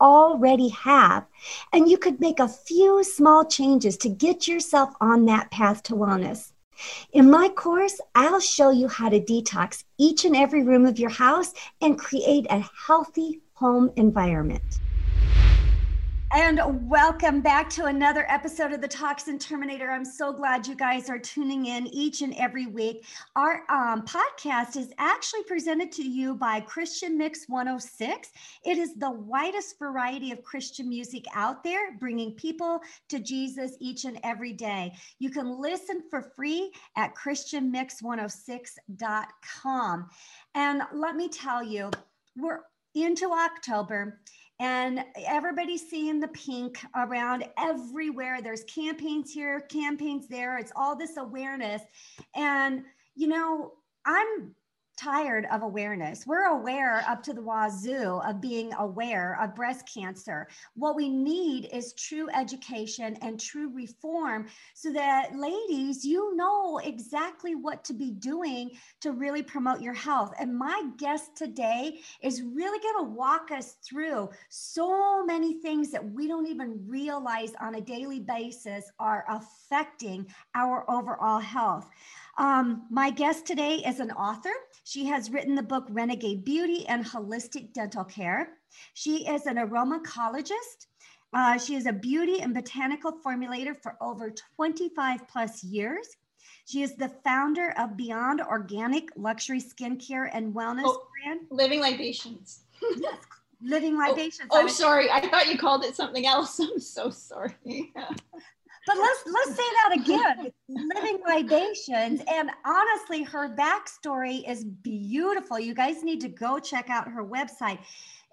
already have, and you could make a few small changes to get yourself on that path to wellness. In my course, I'll show you how to detox each and every room of your house and create a healthy home environment. And welcome back to another episode of the Toxin Terminator. I'm so glad you guys are tuning in each and every week. Our podcast is actually presented to you by Christian Mix 106. It is the widest variety of Christian music out there, bringing people to Jesus each and every day. You can listen for free at christianmix106.com. And let me tell you, we're into October, and everybody's seeing the pink around everywhere. There's campaigns here, campaigns there. It's all this awareness. And, you know, I'm tired of awareness. We're aware up to the wazoo of being aware of breast cancer. What we need is true education and true reform so that, ladies, you know exactly what to be doing to really promote your health. And my guest today is really going to walk us through so many things that we don't even realize on a daily basis are affecting our overall health. My guest today is an author. She has written the book Renegade Beauty and Holistic Dental Care. She is an aromacologist. She is a beauty and botanical formulator for over 25 plus years. She is the founder of Beyond Organic Luxury Skincare and Wellness brand. Living Libations. Yes, Living Libations. Oh, sorry. I thought you called it something else. I'm so sorry. But let's say that again, Living Libations. And honestly, her backstory is beautiful. You guys need to go check out her website.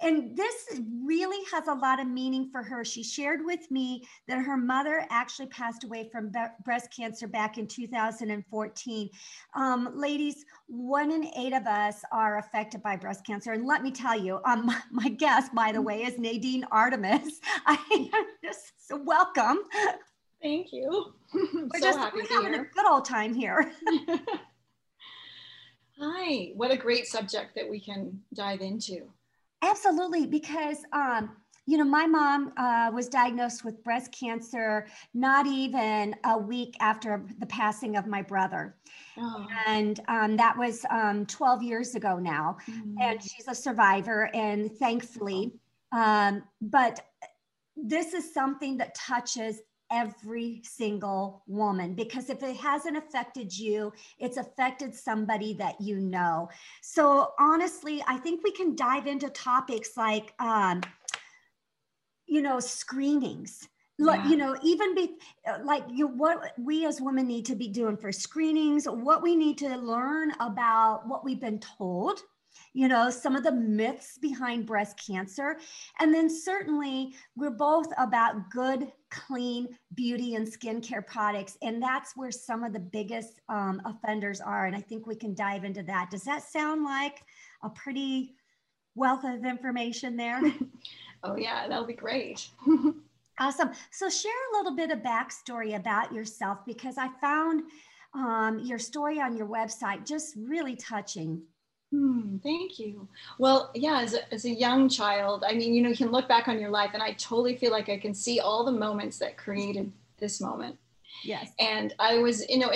And this really has a lot of meaning for her. She shared with me that her mother actually passed away from breast cancer back in 2014. Ladies, 1 in 8 of us are affected by breast cancer. And let me tell you, my guest, by the way, is Nadine Artemis. So welcome. Thank you. We're having a good old time here. Hi, what a great subject that we can dive into. Absolutely, because, you know, my mom was diagnosed with breast cancer not even a week after the passing of my brother. Oh. And that was 12 years ago now. Mm-hmm. And she's a survivor, and thankfully, but this is something that touches every single woman, because if it hasn't affected you, it's affected somebody that you know. So honestly, I think we can dive into topics like, you know, screenings. Yeah. You know, what we as women need to be doing for screenings, what we need to learn about what we've been told, you know, some of the myths behind breast cancer. And then certainly we're both about good, clean beauty and skincare products. And that's where some of the biggest offenders are. And I think we can dive into that. Does that sound like a pretty wealth of information there? Oh yeah, that'll be great. Awesome. So share a little bit of backstory about yourself, because I found your story on your website just really touching. Thank you. Well, yeah, as a young child, I mean, you know, you can look back on your life, and I totally feel like I can see all the moments that created this moment. Yes. And I was, you know,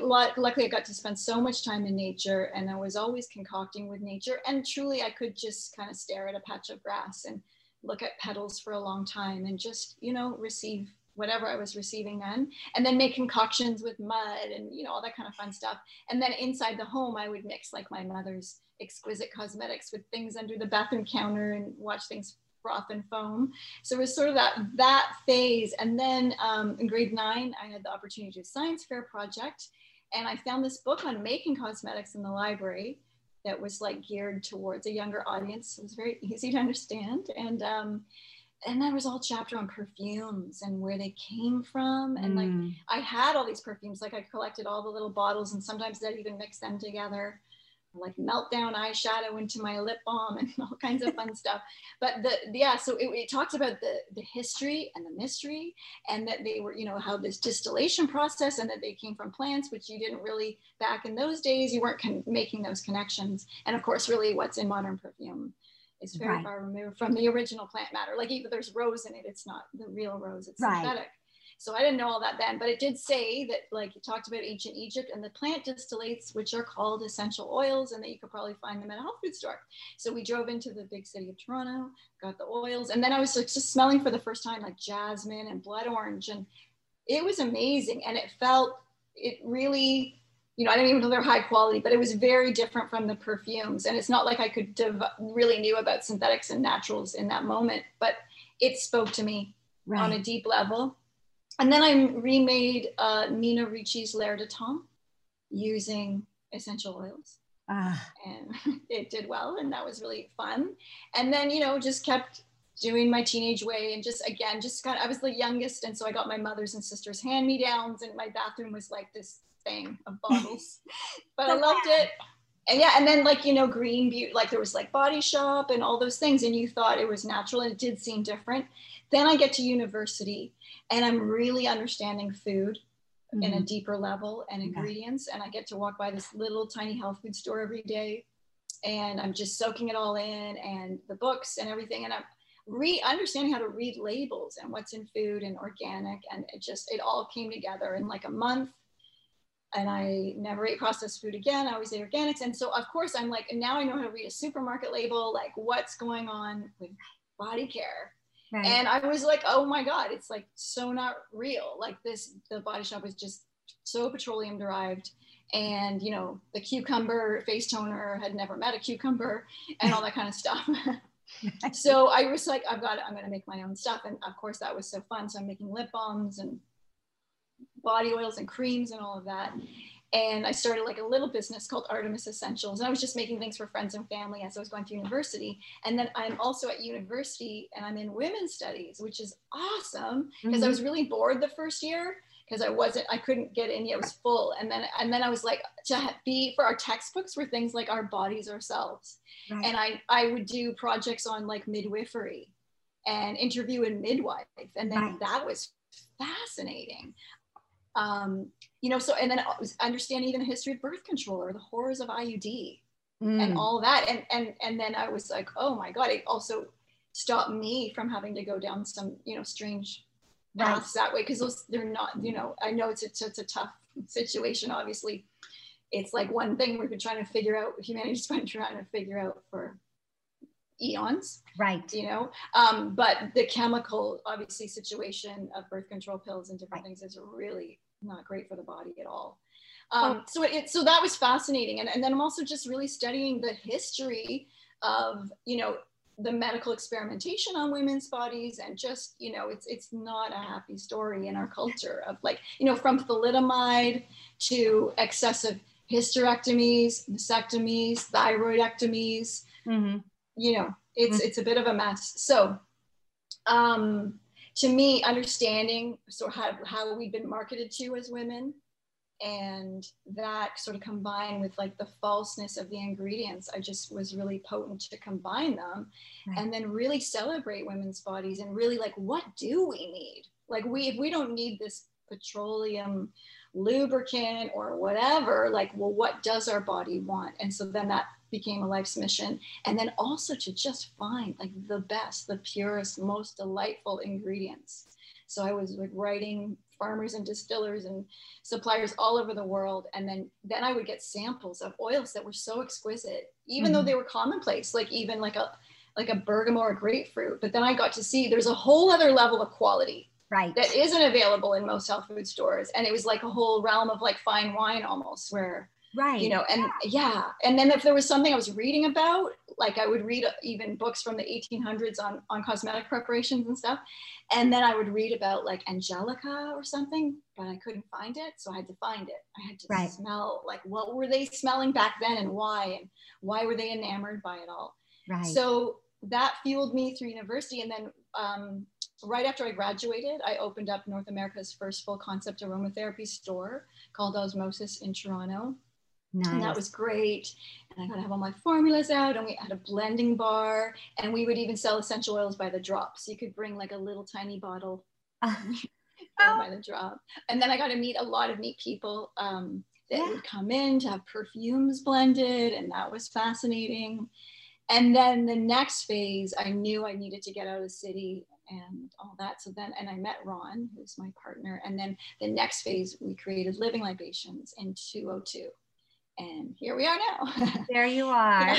luckily I got to spend so much time in nature, and I was always concocting with nature, and truly I could just kind of stare at a patch of grass and look at petals for a long time and just, you know, receive whatever I was receiving then, and then make concoctions with mud and, you know, all that kind of fun stuff. And then inside the home, I would mix like my mother's exquisite cosmetics with things under the bathroom counter and watch things froth and foam. So it was sort of that phase. And then in grade 9, I had the opportunity to do a science fair project. And I found this book on making cosmetics in the library that was like geared towards a younger audience. It was very easy to understand. And there was a whole chapter on perfumes and where they came from. And like, I had all these perfumes, like I collected all the little bottles, and sometimes I'd even mix them together, like meltdown eyeshadow into my lip balm and all kinds of fun stuff. But so it talks about the history and the mystery, and that they were, you know, how this distillation process, and that they came from plants, which you didn't really, back in those days, you weren't making those connections. And of course, really what's in modern perfume is very far removed from the original plant matter. Like even there's rose in it, it's not the real rose, it's synthetic. So I didn't know all that then, but it did say that, like, it talked about ancient Egypt and the plant distillates, which are called essential oils, and that you could probably find them at a health food store. So we drove into the big city of Toronto, got the oils, and then I was just smelling for the first time, like jasmine and blood orange, and it was amazing. And it really, you know, I didn't even know they're high quality, but it was very different from the perfumes. And it's not like I could really knew about synthetics and naturals in that moment, but it spoke to me on a deep level. And then I remade Nina Ricci's L'air du Temps using essential oils. And it did well, and that was really fun. And then, you know, just kept doing my teenage way, and I was the youngest, and so I got my mother's and sister's hand-me-downs, and my bathroom was like this thing of bottles. But I loved it. And yeah, and then, like, you know, green beauty, like there was like Body Shop and all those things, and you thought it was natural, and it did seem different. Then I get to university, and I'm really understanding food in a deeper level, and ingredients. And I get to walk by this little tiny health food store every day, and I'm just soaking it all in, and the books and everything. And I'm understanding how to read labels and what's in food and organic. And it all came together in like a month. And I never ate processed food again. I always ate organics. And so of course I'm like, and now I know how to read a supermarket label, like what's going on with body care. Right. And I was like, oh my God, it's like so not real. Like the Body Shop was just so petroleum derived. And, you know, the cucumber face toner had never met a cucumber and all that kind of stuff. So I was like, I'm going to make my own stuff. And of course that was so fun. So I'm making lip balms and body oils and creams and all of that. And I started like a little business called Artemis Essentials. And I was just making things for friends and family as I was going through university. And then I'm also at university, and I'm in women's studies, which is awesome, because I was really bored the first year because I couldn't get in yet. It was full. And then I was like, for our textbooks were things like our bodies ourselves. Right. And I would do projects on like midwifery and interview a midwife. And then that was fascinating. You know, so, and then understanding even the history of birth control or the horrors of IUD and all that. And then I was like, oh my God, it also stopped me from having to go down some, you know, strange paths that way. Cause they're not, you know, I know it's a tough situation. Obviously it's like one thing we've been trying to figure out, humanity's been trying to figure out for eons, you know, but the chemical, obviously, situation of birth control pills and different things is really not great for the body at all. So that was fascinating. And then I'm also just really studying the history of, you know, the medical experimentation on women's bodies, and just, you know, it's not a happy story in our culture of, like, you know, from thalidomide to excessive hysterectomies, mastectomies, thyroidectomies, you know, it's a bit of a mess. So, to me, understanding sort of how we've been marketed to as women, and that sort of combined with like the falseness of the ingredients, I just was really potent to combine them and then really celebrate women's bodies, and really like, what do we need? Like if we don't need this petroleum lubricant or whatever, like, well, what does our body want? And so then that became a life's mission. And then also to just find like the best, the purest, most delightful ingredients. So I was like writing farmers and distillers and suppliers all over the world. And then I would get samples of oils that were so exquisite, even though they were commonplace, like even like a bergamot or grapefruit. But then I got to see there's a whole other level of quality. Right. That isn't available in most health food stores. And it was like a whole realm of like fine wine almost where, right. You know, and yeah. And then if there was something I was reading about, like I would read even books from the 1800s on cosmetic preparations and stuff. And then I would read about like Angelica or something, but I couldn't find it. So I had to find it. I had to smell like, what were they smelling back then and why were they enamored by it all? Right. So that fueled me through university. And then, right after I graduated, I opened up North America's first full concept aromatherapy store called Osmosis in Toronto. Nice. And that was great. And I got to have all my formulas out, and we had a blending bar, and we would even sell essential oils by the drop. So you could bring like a little tiny bottle by the drop. And then I got to meet a lot of neat people that would come in to have perfumes blended. And that was fascinating. And then the next phase, I knew I needed to get out of the city and all that. So then, and I met Ron, who's my partner. And then the next phase, we created Living Libations in 2002. And here we are now. There you are.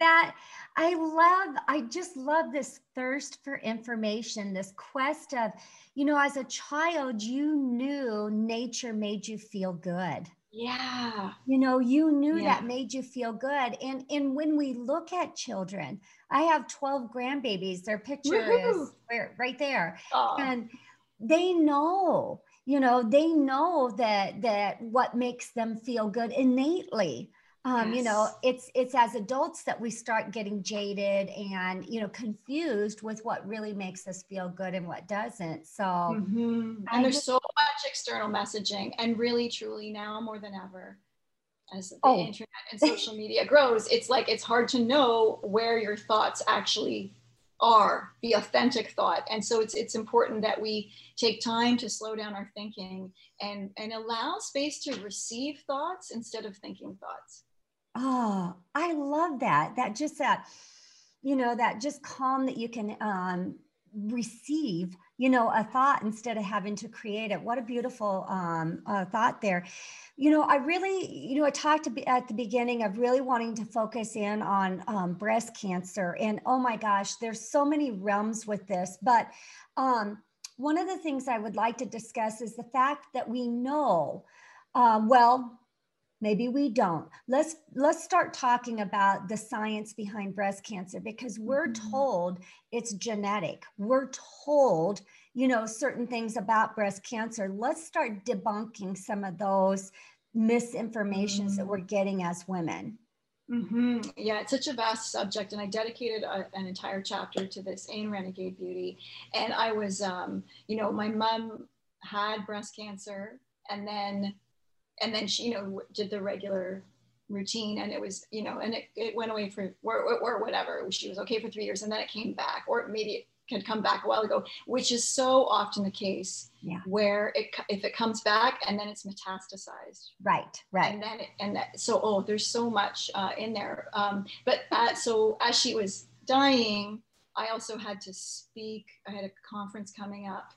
That I just love this thirst for information, this quest of, you know, as a child, you knew nature made you feel good. Yeah. You know, you knew that made you feel good. And when we look at children, I have 12 grandbabies, their picture is right there. Aww. And they know, you know, that what makes them feel good innately. Yes. You know, it's as adults that we start getting jaded and, you know, confused with what really makes us feel good and what doesn't. So, and there's so much external messaging, and really, truly now more than ever, as the internet and social media grows, it's like, it's hard to know where your thoughts actually are, the authentic thought. And so it's important that we take time to slow down our thinking and allow space to receive thoughts instead of thinking thoughts. Oh, I love that. That just calm that you can receive, you know, a thought instead of having to create it. What a beautiful thought there. You know, I really, you know, I talked at the beginning of really wanting to focus in on breast cancer. And oh my gosh, there's so many realms with this. But one of the things I would like to discuss is the fact that we know, maybe we don't. Let's start talking about the science behind breast cancer, because we're told it's genetic. We're told, you know, certain things about breast cancer. Let's start debunking some of those misinformations that we're getting as women. Yeah, it's such a vast subject, and I dedicated an entire chapter to this in Renegade Beauty. And I was, you know, my mom had breast cancer, and then she, you know, did the regular routine, and it was, you know, and it went away for, or whatever. She was okay for 3 years, and then it came back, or maybe it could come back a while ago, which is so often the case, where if it comes back and then it's metastasized. Right. There's so much in there. So as she was dying, I also had to speak. I had a conference coming up,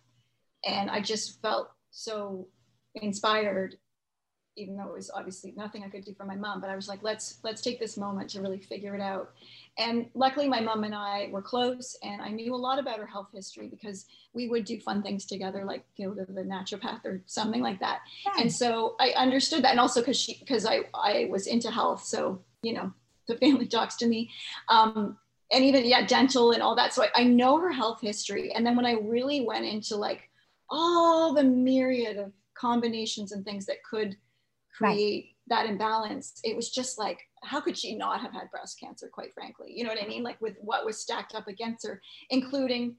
and I just felt so inspired, even though it was obviously nothing I could do for my mom, but I was like, let's take this moment to really figure it out. And luckily my mom and I were close, and I knew a lot about her health history because we would do fun things together, like go to the naturopath or something like that. Yeah. And so I understood that. And also because I was into health. So, you know, the family talks to me, and even dental and all that. So I know her health history. And then when I really went into like all the myriad of combinations and things that could create that imbalance, it was just like, how could she not have had breast cancer, quite frankly? You know what I mean? Like with what was stacked up against her, including,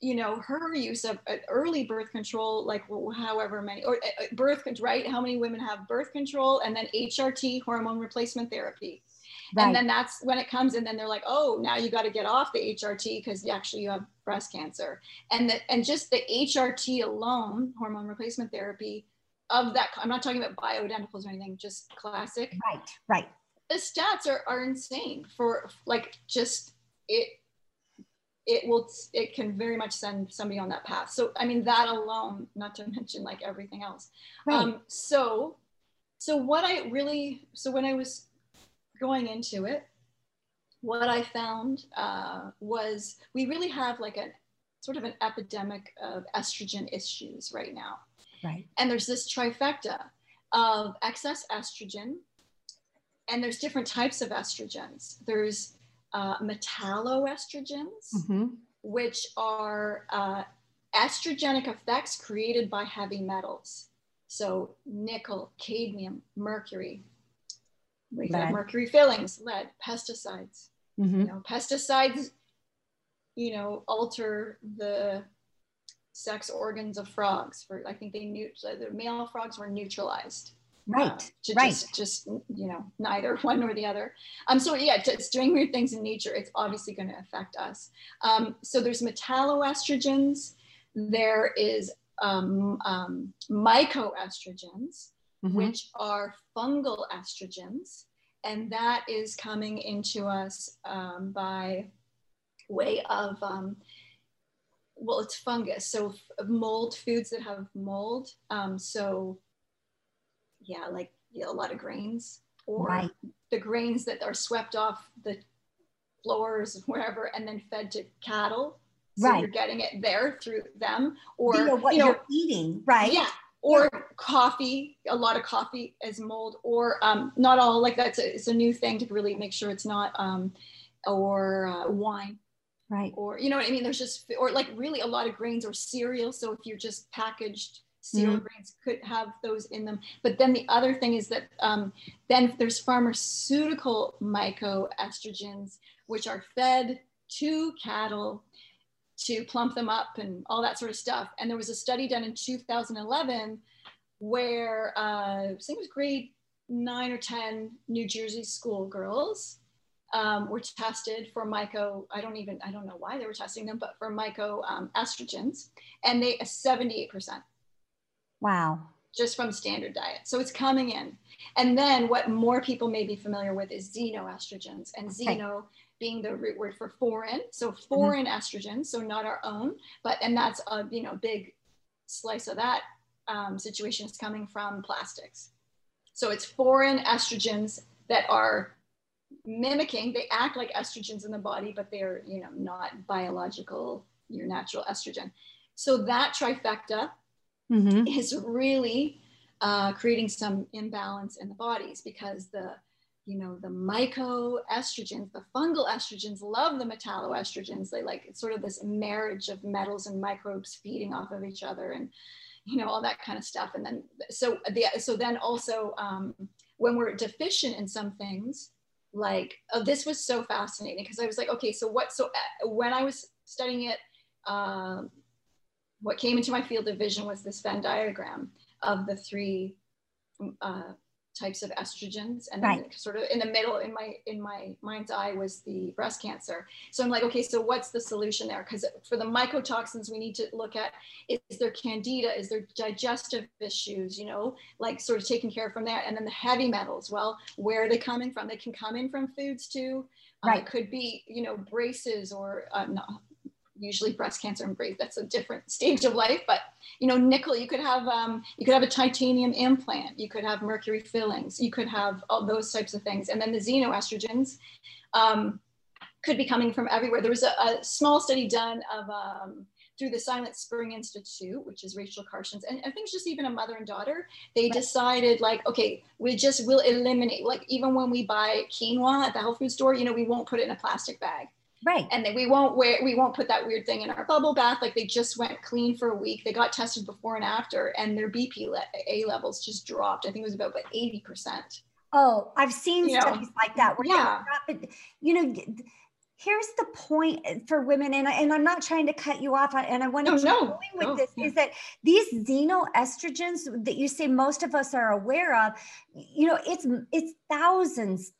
you know, her use of early birth control, like however many, or birth control, right? How many women have birth control? And then HRT, hormone replacement therapy. Right. And then that's when it comes, and then they're like, oh, now you got to get off the HRT because actually you have breast cancer. And just the HRT alone, hormone replacement therapy, of that, I'm not talking about bioidenticals or anything, just classic. Right. The stats are insane for like, just it can very much send somebody on that path. So, I mean, that alone, not to mention like everything else. Right. So when I was going into it, what I found was we really have like an sort of an epidemic of estrogen issues right now. Right. And there's this trifecta of excess estrogen, and there's different types of estrogens. There's metalloestrogens, mm-hmm. which are estrogenic effects created by heavy metals. So nickel, cadmium, mercury, we have mercury fillings, lead, pesticides. Mm-hmm. You know, pesticides, you know, alter the sex organs of frogs. For I think they the male frogs were neutralized. Right, right. Just you know, neither one or the other. So yeah, just doing weird things in nature, it's obviously going to affect us. So there's metalloestrogens. There is mycoestrogens, mm-hmm. which are fungal estrogens, and that is coming into us by way of well, it's fungus. So mold, foods that have mold. So yeah, like a lot of grains, or right. the grains that are swept off the floors, wherever, and then fed to cattle. So right. you're getting it there through them, or what you know, you're eating, right? Yeah, or yeah. coffee. A lot of coffee is mold, or not all. Like it's a new thing to really make sure it's not. Or wine, right? Or you know what I mean? There's just or like really a lot of grains or cereal. So if you're just packaged. Cereal mm-hmm. grains could have those in them. But then the other thing is that then there's pharmaceutical mycoestrogens, which are fed to cattle to plump them up and all that sort of stuff. And there was a study done in 2011 where I think it was grade 9 or 10 New Jersey schoolgirls were tested for myco, I don't know why they were testing them, but for mycoestrogens, and they 78%. Wow. Just from standard diet. So it's coming in. And then what more people may be familiar with is xenoestrogens, and okay. xeno being the root word for foreign. So foreign mm-hmm. estrogens, so not our own, but, and that's a, you know, big slice of that situation is coming from plastics. So it's foreign estrogens that are mimicking, they act like estrogens in the body, but they are, you know, not biological, your natural estrogen. So that trifecta mm-hmm. is really creating some imbalance in the bodies, because the, you know, the mycoestrogens, the fungal estrogens love the metalloestrogens. They like, it's sort of this marriage of metals and microbes feeding off of each other and, you know, all that kind of stuff. And then, so then also when we're deficient in some things, like, oh, this was so fascinating because I was like, okay, so when I was studying it, what came into my field of vision was this Venn diagram of the three types of estrogens, and right. then sort of in the middle, in my mind's eye, was the breast cancer. So I'm like, okay, so what's the solution there? Because for the mycotoxins, we need to look at, is there candida? Is there digestive issues? You know, like sort of taking care from that. And then the heavy metals. Well, where are they coming from? They can come in from foods too. Right. It could be, you know, braces or not. Usually breast cancer and braces, that's a different stage of life, but you know, nickel, you could have a titanium implant, you could have mercury fillings, you could have all those types of things. And then the xenoestrogens could be coming from everywhere. There was a small study done of through the Silent Spring Institute, which is Rachel Carson's, and I think it's just even a mother and daughter, they decided like, okay, we just will eliminate, like even when we buy quinoa at the health food store, you know, we won't put it in a plastic bag. Right. And then we won't put that weird thing in our bubble bath. Like they just went clean for a week. They got tested before and after, and their BPA levels just dropped. I think it was about like 80%. Oh, I've seen studies like that. Where yeah. You know, here's the point for women, and I'm not trying to cut you off, and I want to keep going with this, yeah. is that these xenoestrogens that you say most of us are aware of, you know, it's thousands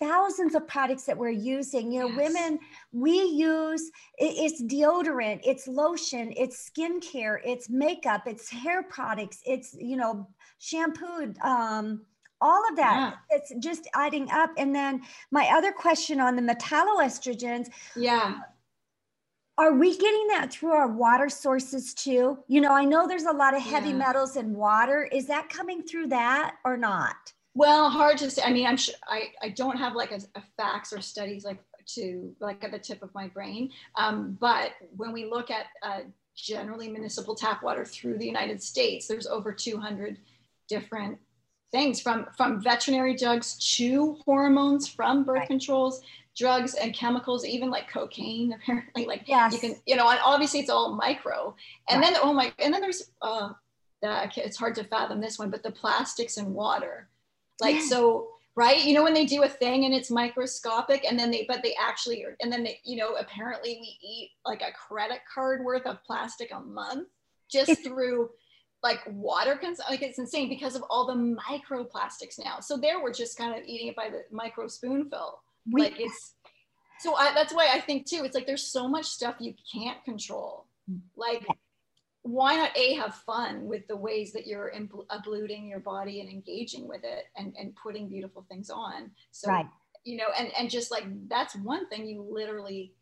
of products that we're using. You know, yes. women, we use, it's deodorant, it's lotion, it's skincare, it's makeup, it's hair products, it's, you know, shampoo, all of that, yeah. it's just adding up. And then my other question on the metalloestrogens, yeah, are we getting that through our water sources too? You know, I know there's a lot of heavy yeah. metals in water. Is that coming through that or not? Well, hard to say. I mean, I'm sure I don't have like a facts or studies like at the tip of my brain. But when we look at generally municipal tap water through the United States. There's over 200 different things, from veterinary drugs to hormones, from birth controls, drugs and chemicals, even like cocaine, apparently, like you can, you know, and obviously it's all micro. And then, oh my, and then there's, it's hard to fathom this one, but the plastics and water, like, so, right. You know, when they do a thing and it's microscopic and then they, but they actually, and then they, you know, apparently we eat like a credit card worth of plastic a month just through like water, like it's insane because of all the microplastics now. So there we're just kind of eating it by the micro spoonful. Like it's, so I, that's why I think too, it's like, there's so much stuff you can't control. Like why not A, have fun with the ways that you're abluting your body and engaging with it and putting beautiful things on. So, you know, and just like, that's one thing you literally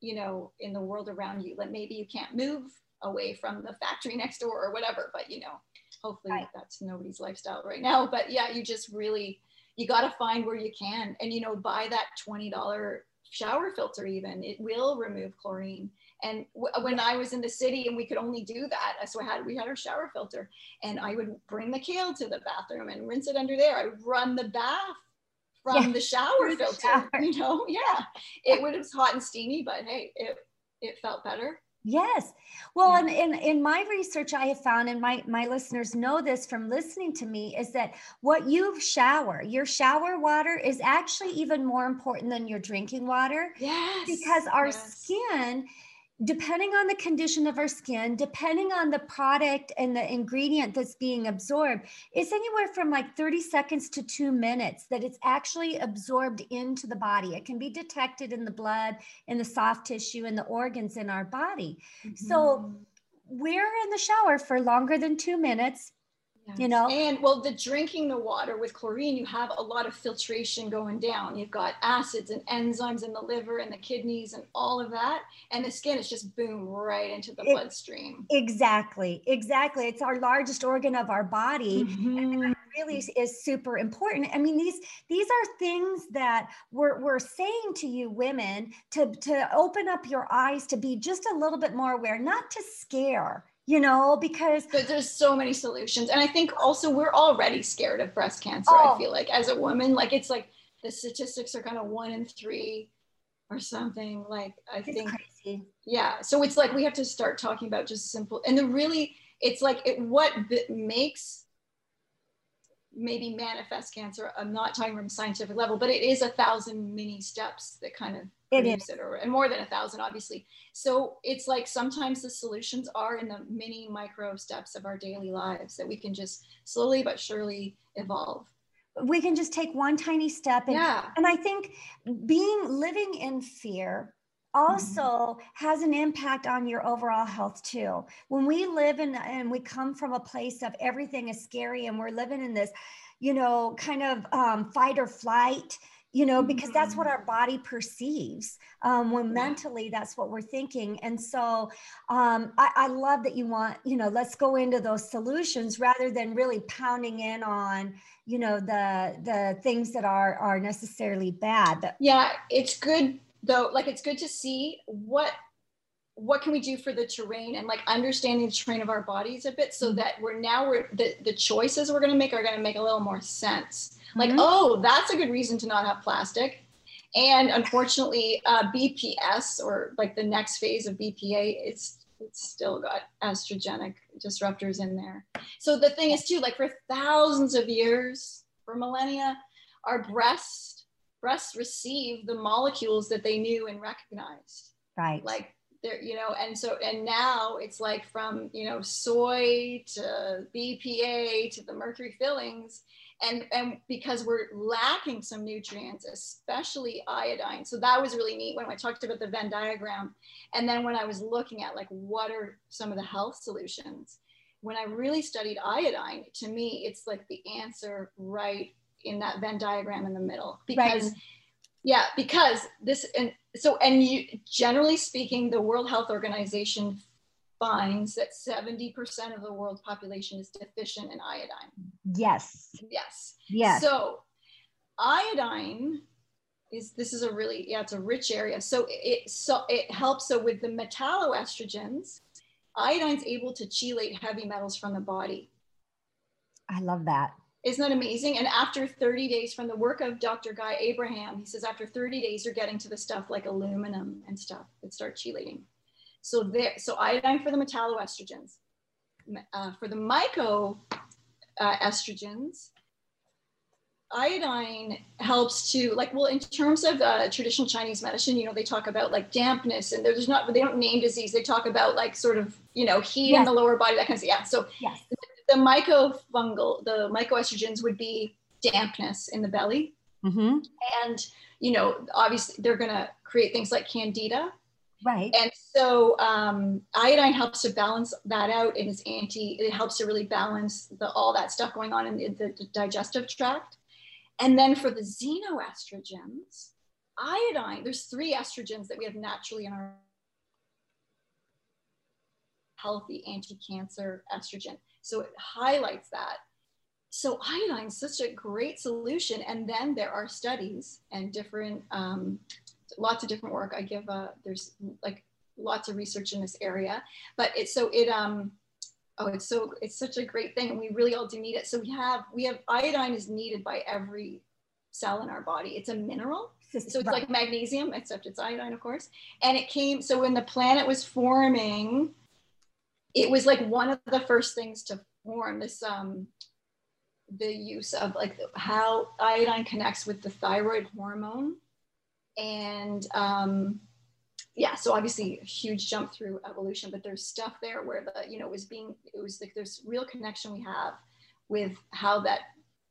you know, in the world around you, like maybe you can't move away from the factory next door or whatever, but you know, hopefully that's nobody's lifestyle right now, but yeah, you just really, you got to find where you can, and, you know, buy that $20 shower filter, even it will remove chlorine. And when I was in the city and we could only do that, so we had our shower filter and I would bring the kale to the bathroom and rinse it under there. I would run the bath from the shower filter, you know? It was hot and steamy, but hey, it felt better. Well, and in my research, I have found, and my listeners know this from listening to me, is that what you shower, your shower water is actually even more important than your drinking water. Because our skin, depending on the condition of our skin, depending on the product and the ingredient that's being absorbed, it's anywhere from like 30 seconds to 2 minutes that it's actually absorbed into the body. It can be detected in the blood, in the soft tissue, in the organs in our body. So we're in the shower for longer than 2 minutes, you know? And well, the drinking the water with chlorine, you have a lot of filtration going down. You've got acids and enzymes in the liver and the kidneys and all of that. And the skin is just boom, right into the bloodstream. Exactly. It's our largest organ of our body. And that really is super important. I mean, these are things that we're saying to you women to open up your eyes, to be just a little bit more aware, not to scare, you know, because there's so many solutions. And I think also we're already scared of breast cancer. I feel like as a woman, like it's like the statistics are kind of 1 in 3 or something. Like I think, crazy. So it's like, we have to start talking about just simple. And it's like what makes maybe manifest cancer. I'm not talking from a scientific level, but it is 1,000 mini steps that kind of and more than 1,000, obviously. So it's like sometimes the solutions are in the mini micro steps of our daily lives that we can just slowly but surely evolve. We can just take one tiny step. And, and I think living in fear also has an impact on your overall health too. When we live in, and we come from a place of everything is scary and we're living in this, you know, kind of fight or flight, you know, because that's what our body perceives when mentally that's what we're thinking. And so I love that you want, you know, let's go into those solutions rather than really pounding in on, you know, the things that are necessarily bad. Yeah, it's good though. Like it's good to see what can we do for the terrain and like understanding the terrain of our bodies a bit so that the choices we're going to make are going to make a little more sense. Like, oh, that's a good reason to not have plastic. And unfortunately, BPS or like the next phase of BPA, it's still got estrogenic disruptors in there. So the thing is too, like for thousands of years, for millennia, our breasts receive the molecules that they knew and recognized. Like there, you know, and now it's like from, you know, soy to BPA to the mercury fillings. And because we're lacking some nutrients, especially iodine. So that was really neat when I talked about the Venn diagram. And then when I was looking at like, what are some of the health solutions? When I really studied iodine, to me, it's like the answer right in that Venn diagram in the middle, because because this, and you, generally speaking, the World Health Organization finds that 70% of the world's population is deficient in iodine. Yes. So iodine this is a really, it's a rich area. So it helps. So with the metalloestrogens, iodine's able to chelate heavy metals from the body. I love that. Isn't that amazing? And after 30 days from the work of Dr. Guy Abraham, he says after 30 days, you're getting to the stuff like aluminum and stuff that start chelating. So there, so iodine for the metalloestrogens. For the mycoestrogens, iodine helps to, like, well, in terms of traditional Chinese medicine, you know, they talk about like dampness, and there's not, they don't name disease. They talk about like sort of, you know, heat in the lower body, that kind of stuff. Yeah. So the mycoestrogens would be dampness in the belly. Mm-hmm. And, you know, obviously they're going to create things like candida. Right. And so iodine helps to balance that out, and it helps to really balance all that stuff going on in the digestive tract. And then for the xenoestrogens, iodine, there's 3 estrogens that we have naturally in our healthy anti-cancer estrogen. So it highlights that. So iodine is such a great solution. And then there are studies and different, lots of different work. I give, there's like lots of research in this area, but it's such a great thing, and we really all do need it. So we have iodine is needed by every cell in our body. It's a mineral. So it's like magnesium, except it's iodine, of course. And it came, so when the planet was forming, it was like one of the first things to form this, the use of like how iodine connects with the thyroid hormone. And yeah, so obviously a huge jump through evolution, but there's stuff there where the, you know, it was like there's real connection we have with how that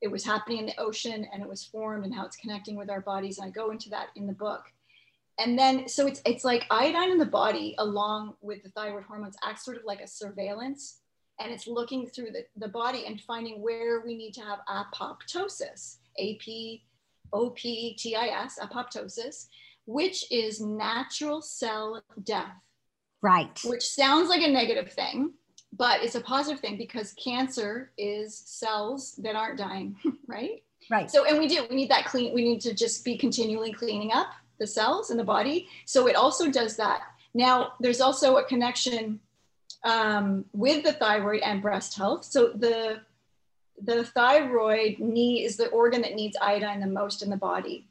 it was happening in the ocean and it was formed and how it's connecting with our bodies. And I go into that in the book. And then, so it's like iodine in the body along with the thyroid hormones acts sort of like a surveillance, and it's looking through the body and finding where we need to have apoptosis, A-P-O-P-T-I-S, apoptosis, which is natural cell death. Right. Which sounds like a negative thing, but it's a positive thing because cancer is cells that aren't dying, right? Right. So, and we need that clean, we need to just be continually cleaning up the cells in the body. So it also does that. Now, there's also a connection with the thyroid and breast health. So the thyroid is the organ that needs iodine the most in the body.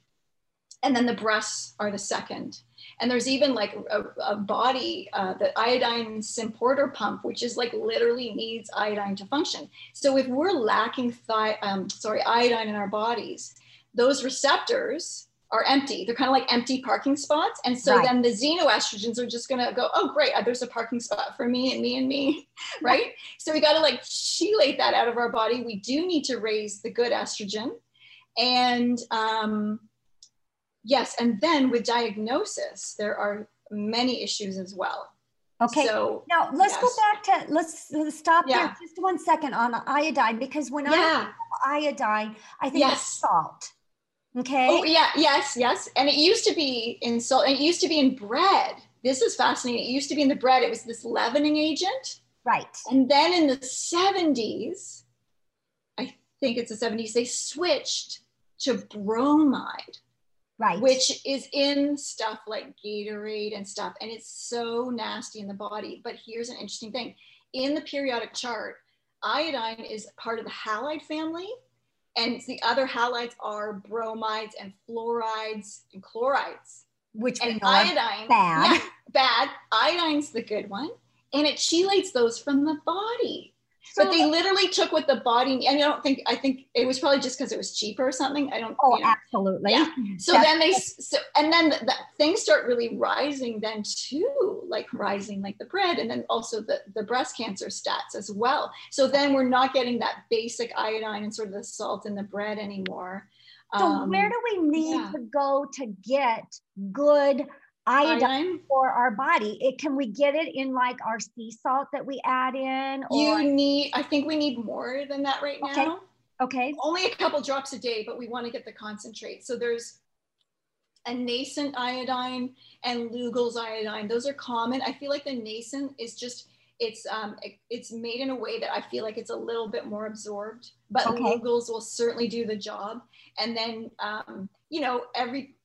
And then the breasts are the second. And there's even like a body, the iodine symporter pump, which is like literally needs iodine to function. So if we're lacking iodine in our bodies, those receptors are empty. They're kind of like empty parking spots. And so then the xenoestrogens are just going to go, oh, great, there's a parking spot for me and me and me, right? So we got to like chelate that out of our body. We do need to raise the good estrogen. And yes, and then with diagnosis, there are many issues as well. Okay, so, now let's go back to, let's stop there just one second on iodine, because when I think of iodine, I think of salt. Okay. Oh yeah. Yes. Yes. And it used to be in salt. And it used to be in bread. This is fascinating. It used to be in the bread. It was this leavening agent. Right. And then in the 70s, I think it's the 70s, they switched to bromide. Right. Which is in stuff like Gatorade and stuff. And it's so nasty in the body. But here's an interesting thing. In the periodic chart, iodine is part of the halide family. And the other halides are bromides and fluorides and chlorides. Which and iodine, bad. Yeah, bad. Iodine's the good one. And it chelates those from the body. So, but they literally took what the body, and I think it was probably just because it was cheaper or something. Absolutely. Yeah. So then things start really rising then too, like the bread, and then also the breast cancer stats as well. So then we're not getting that basic iodine and sort of the salt in the bread anymore. So where do we need to go to get good iodine for our body? Can we get it in like our sea salt that we add in? Or I think we need more than that right now. Okay. Only a couple drops a day, but we want to get the concentrate. So there's a nascent iodine and Lugol's iodine. Those are common. I feel like the nascent is just, it's made in a way that I feel like it's a little bit more absorbed, but Lugol's will certainly do the job. And then you know,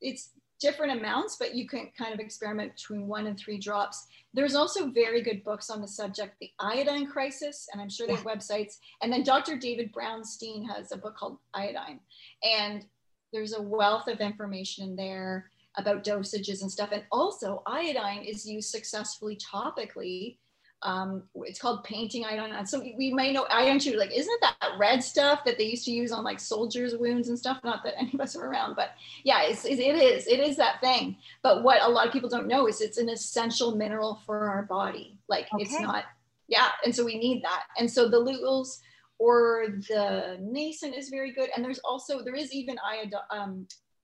it's different amounts, but you can kind of experiment between 1 and 3 drops. There's also very good books on the subject, The Iodine Crisis, and I'm sure they have websites. And then Dr. David Brownstein has a book called Iodine. And there's a wealth of information in there about dosages and stuff. And also iodine is used successfully topically. It's called painting iodine. So we might know iodine too, like, isn't it that red stuff that they used to use on like soldiers' wounds and stuff? Not that any of us are around, but yeah, it is that thing. But what a lot of people don't know is it's an essential mineral for our body. Like it's not, yeah. And so we need that. And so the lutels or the nason is very good. And there's also, there is even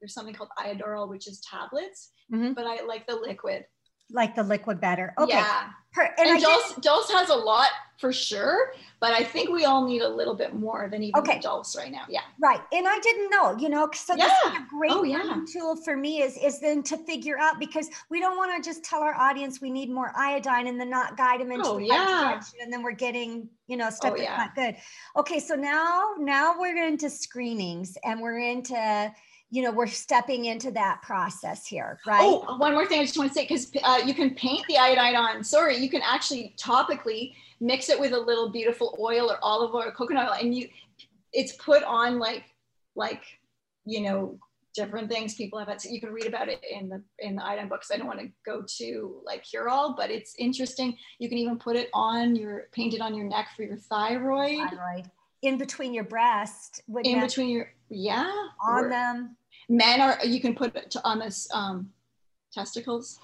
there's something called Iodorol, which is tablets, but I like the liquid. Like the liquid better. Okay. Yeah. And Dulce has a lot for sure, but I think we all need a little bit more than even Dulce right now. Yeah. Right. And I didn't know, you know, so this is a great tool for me is then to figure out, because we don't want to just tell our audience we need more iodine and then not guide them into the right direction, and then we're getting, you know, stuff that's not good. Okay. So now we're into screenings and we're into, you know, we're stepping into that process here, right? Oh, one more thing I just want to say, because you can paint the iodine on, you can actually topically mix it with a little beautiful oil or olive oil or coconut oil, and it's put on like, you know, different things people have had. So you can read about it in the iodine books. I don't want to go to like Curel, but it's interesting. You can even put it on paint it on your neck for your thyroid. In between your breast. In between your, on them. Men are, you can put it on this testicles.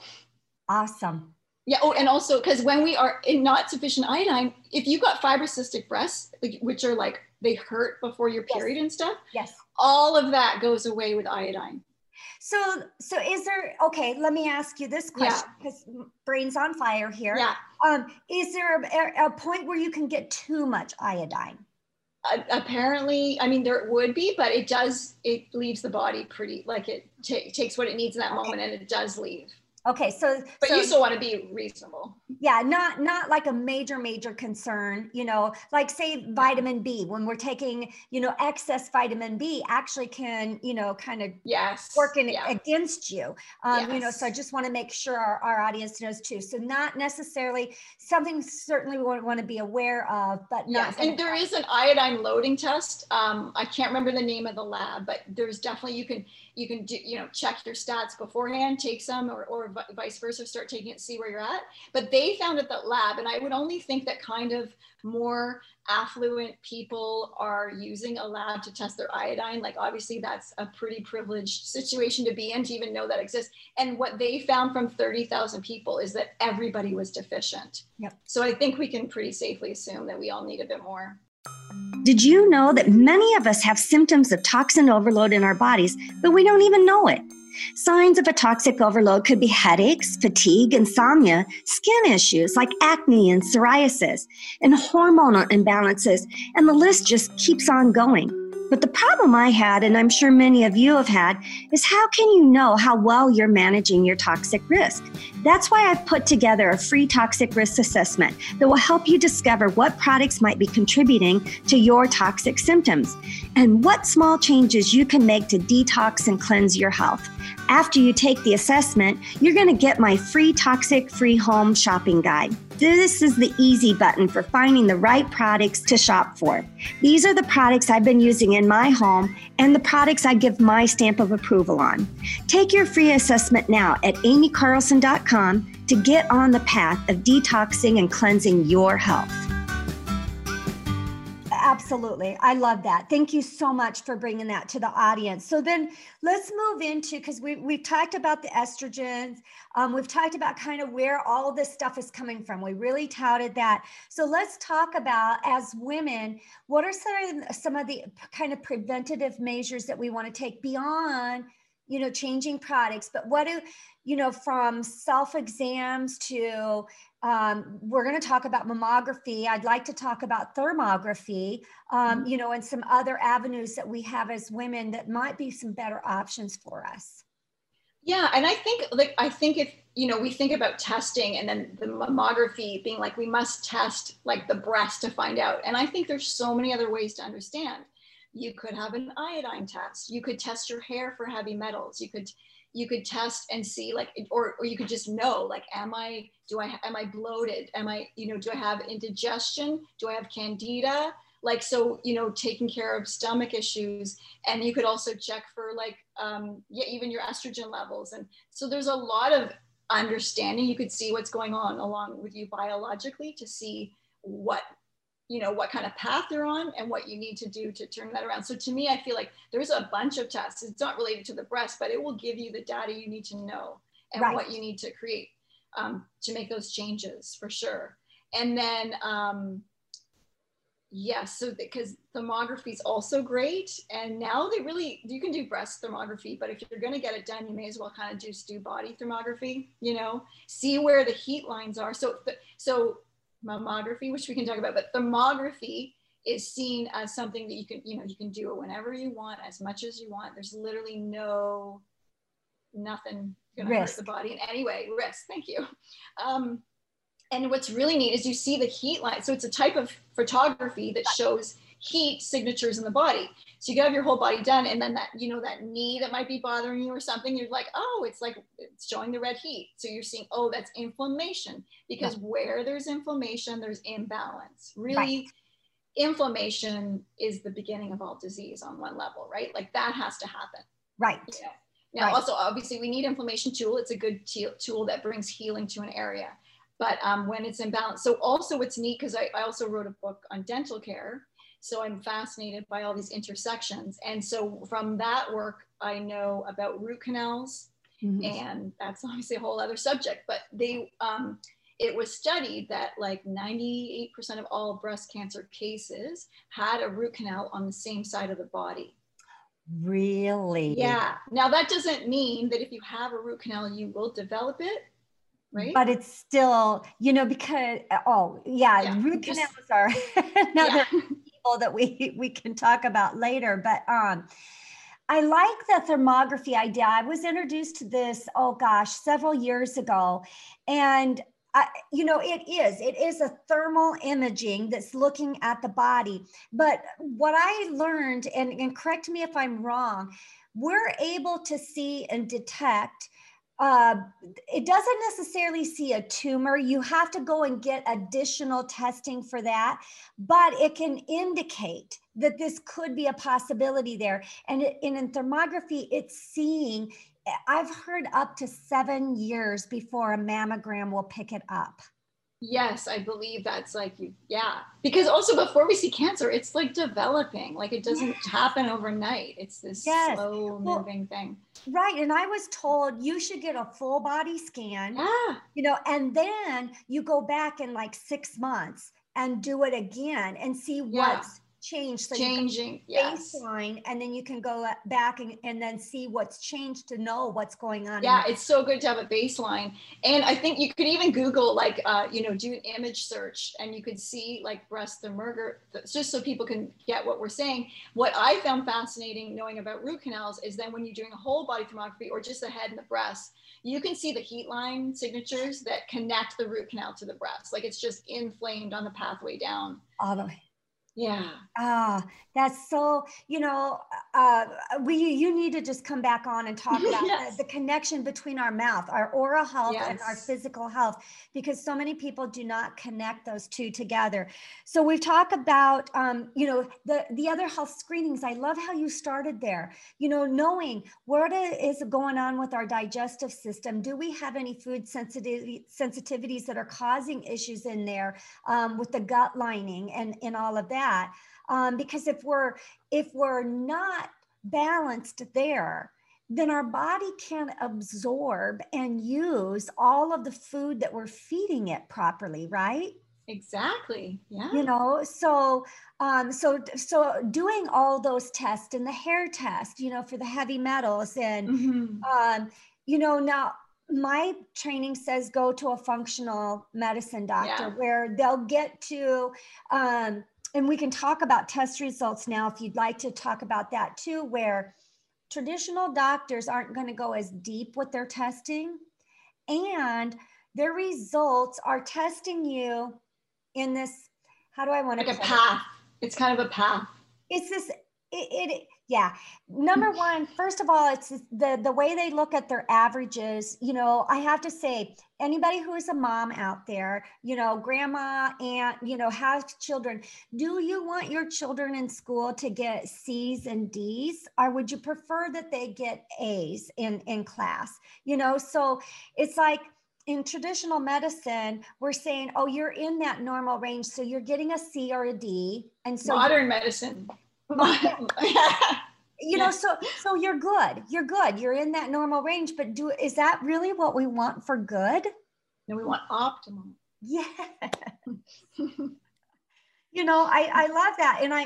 Awesome. Yeah. Oh, and also, because when we are in not sufficient iodine, if you've got fibrocystic breasts, which are like, they hurt before your period and stuff. Yes. All of that goes away with iodine. So is there, okay, let me ask you this question because brain's on fire here. Yeah. Is there a point where you can get too much iodine? Apparently, I mean, there would be, but it leaves the body pretty, like it takes what it needs in that moment and it does leave. Okay. But you still want to be reasonable. Yeah. Not like a major concern, you know, like say vitamin B, when we're taking, you know, excess vitamin B actually can, you know, kind of work against you. You know, so I just want to make sure our audience knows too. So not necessarily something certainly we want to be aware of, but not. And there is an iodine loading test. I can't remember the name of the lab, but there's definitely, you can do, you know, check your stats beforehand, take some or vice versa, start taking it, see where you're at. But they found at that lab, and I would only think that kind of more affluent people are using a lab to test their iodine. Like obviously that's a pretty privileged situation to be in to even know that exists. And what they found from 30,000 people is that everybody was deficient. Yep. So I think we can pretty safely assume that we all need a bit more. Did you know that many of us have symptoms of toxin overload in our bodies, but we don't even know it? Signs of a toxic overload could be headaches, fatigue, insomnia, skin issues like acne and psoriasis, and hormonal imbalances, and the list just keeps on going. But the problem I had, and I'm sure many of you have had, is how can you know how well you're managing your toxic risk? That's why I've put together a free toxic risk assessment that will help you discover what products might be contributing to your toxic symptoms and what small changes you can make to detox and cleanse your health. After you take the assessment, you're going to get my free toxic free home shopping guide. This is the easy button for finding the right products to shop for. These are the products I've been using in my home and the products I give my stamp of approval on. Take your free assessment now at amycarlson.com to get on the path of detoxing and cleansing your health. Absolutely. I love that. Thank you so much for bringing that to the audience. So then let's move into, because we've talked about the estrogens. We've talked about kind of where all this stuff is coming from. We really touted that. So let's talk about, as women, what are some of the kind of preventative measures that we want to take beyond, you know, changing products, but what do, you know, from self-exams to, we're going to talk about mammography. I'd like to talk about thermography, you know, and some other avenues that we have as women that might be some better options for us. Yeah. And I think if, you know, we think about testing and then the mammography being like, we must test like the breast to find out. And I think there's so many other ways to understand. You could have an iodine test. You could test your hair for heavy metals. You could test and see, like, or you could just know, like, am I bloated? Do I have indigestion? Do I have candida? Like, so, taking care of stomach issues. And you could also check for even your estrogen levels. And so there's a lot of understanding. You could see what's going on along with you biologically to see what kind of path you're on and what you need to do to turn that around. So to me, I feel like there's a bunch of tests. It's not related to the breast, but it will give you the data you need to know and right. what you need to create to make those changes for sure. And then, because thermography is also great. And now you can do breast thermography, but if you're going to get it done, you may as well kind of just do body thermography, see where the heat lines are. So mammography, which we can talk about, but thermography is seen as something that you can do it whenever you want, as much as you want. There's literally nothing going to hurt the body in any way. Risk. Thank you. And what's really neat is you see the heat line. So it's a type of photography that shows heat signatures in the body. So you have your whole body done, and then that knee that might be bothering you or something, you're like, oh, it's showing the red heat. So you're seeing, oh, that's inflammation, because where there's inflammation, there's imbalance. Really, inflammation is the beginning of all disease on one level, right? Like that has to happen. Right. Now, also, obviously, we need inflammation tool. It's a good tool that brings healing to an area. But when it's imbalanced, so also what's neat, because I also wrote a book on dental care. So I'm fascinated by all these intersections. And so from that work, I know about root canals, and that's obviously a whole other subject, but it was studied that like 98% of all breast cancer cases had a root canal on the same side of the body. Really? Yeah. Now that doesn't mean that if you have a root canal, you will develop it. Right? But it's still, root canals are another people that we can talk about later. But I like the thermography idea. I was introduced to this, several years ago. And, it is a thermal imaging that's looking at the body. But what I learned, and correct me if I'm wrong, we're able to see and detect. It doesn't necessarily see a tumor. You have to go and get additional testing for that, but it can indicate that this could be a possibility there. And in thermography, it's seeing, I've heard up to 7 years before a mammogram will pick it up. Yes, I believe that's because also before we see cancer, it's like developing, like it doesn't happen overnight. It's this slow moving thing. Right. And I was told you should get a full body scan, and then you go back in like 6 months and do it again and see what's changed. So changing, baseline, and then you can go back and then see what's changed to know what's going on. Yeah, it's so good to have a baseline. And I think you could even Google, do an image search, and you could see like breast thermography, just so people can get what we're saying. What I found fascinating knowing about root canals is then when you're doing a whole body thermography or just the head and the breast, you can see the heat line signatures that connect the root canal to the breast. Like it's just inflamed on the pathway down. All the way. Yeah. That's so, you need to just come back on and talk about the connection between our mouth, our oral health and our physical health, because so many people do not connect those two together. So we've talked about, the other health screenings. I love how you started there, knowing what is going on with our digestive system. Do we have any food sensitivities that are causing issues in there with the gut lining and all of that? Because if we're not balanced there, then our body can absorb and use all of the food that we're feeding it properly, right? Exactly. Yeah. So doing all those tests and the hair test, for the heavy metals and, now my training says go to a functional medicine doctor where they'll get to, and we can talk about test results now if you'd like to talk about that too, where traditional doctors aren't going to go as deep with their testing, and their results are testing you in this, how do I want to put it? It's kind of a path. It's this Yeah. Number one, first of all, it's the way they look at their averages. You know, I have to say, anybody who is a mom out there, you know, grandma, aunt, you know, has children. Do you want your children in school to get C's and D's, or would you prefer that they get A's in class? You know, so it's like, in traditional medicine, we're saying, oh, you're in that normal range. So you're getting a C or a D. And so modern medicine. You know, so you're good. You're good. You're in that normal range. But is that really what we want for good? No, we want optimal. Yeah. You know, I love that. And I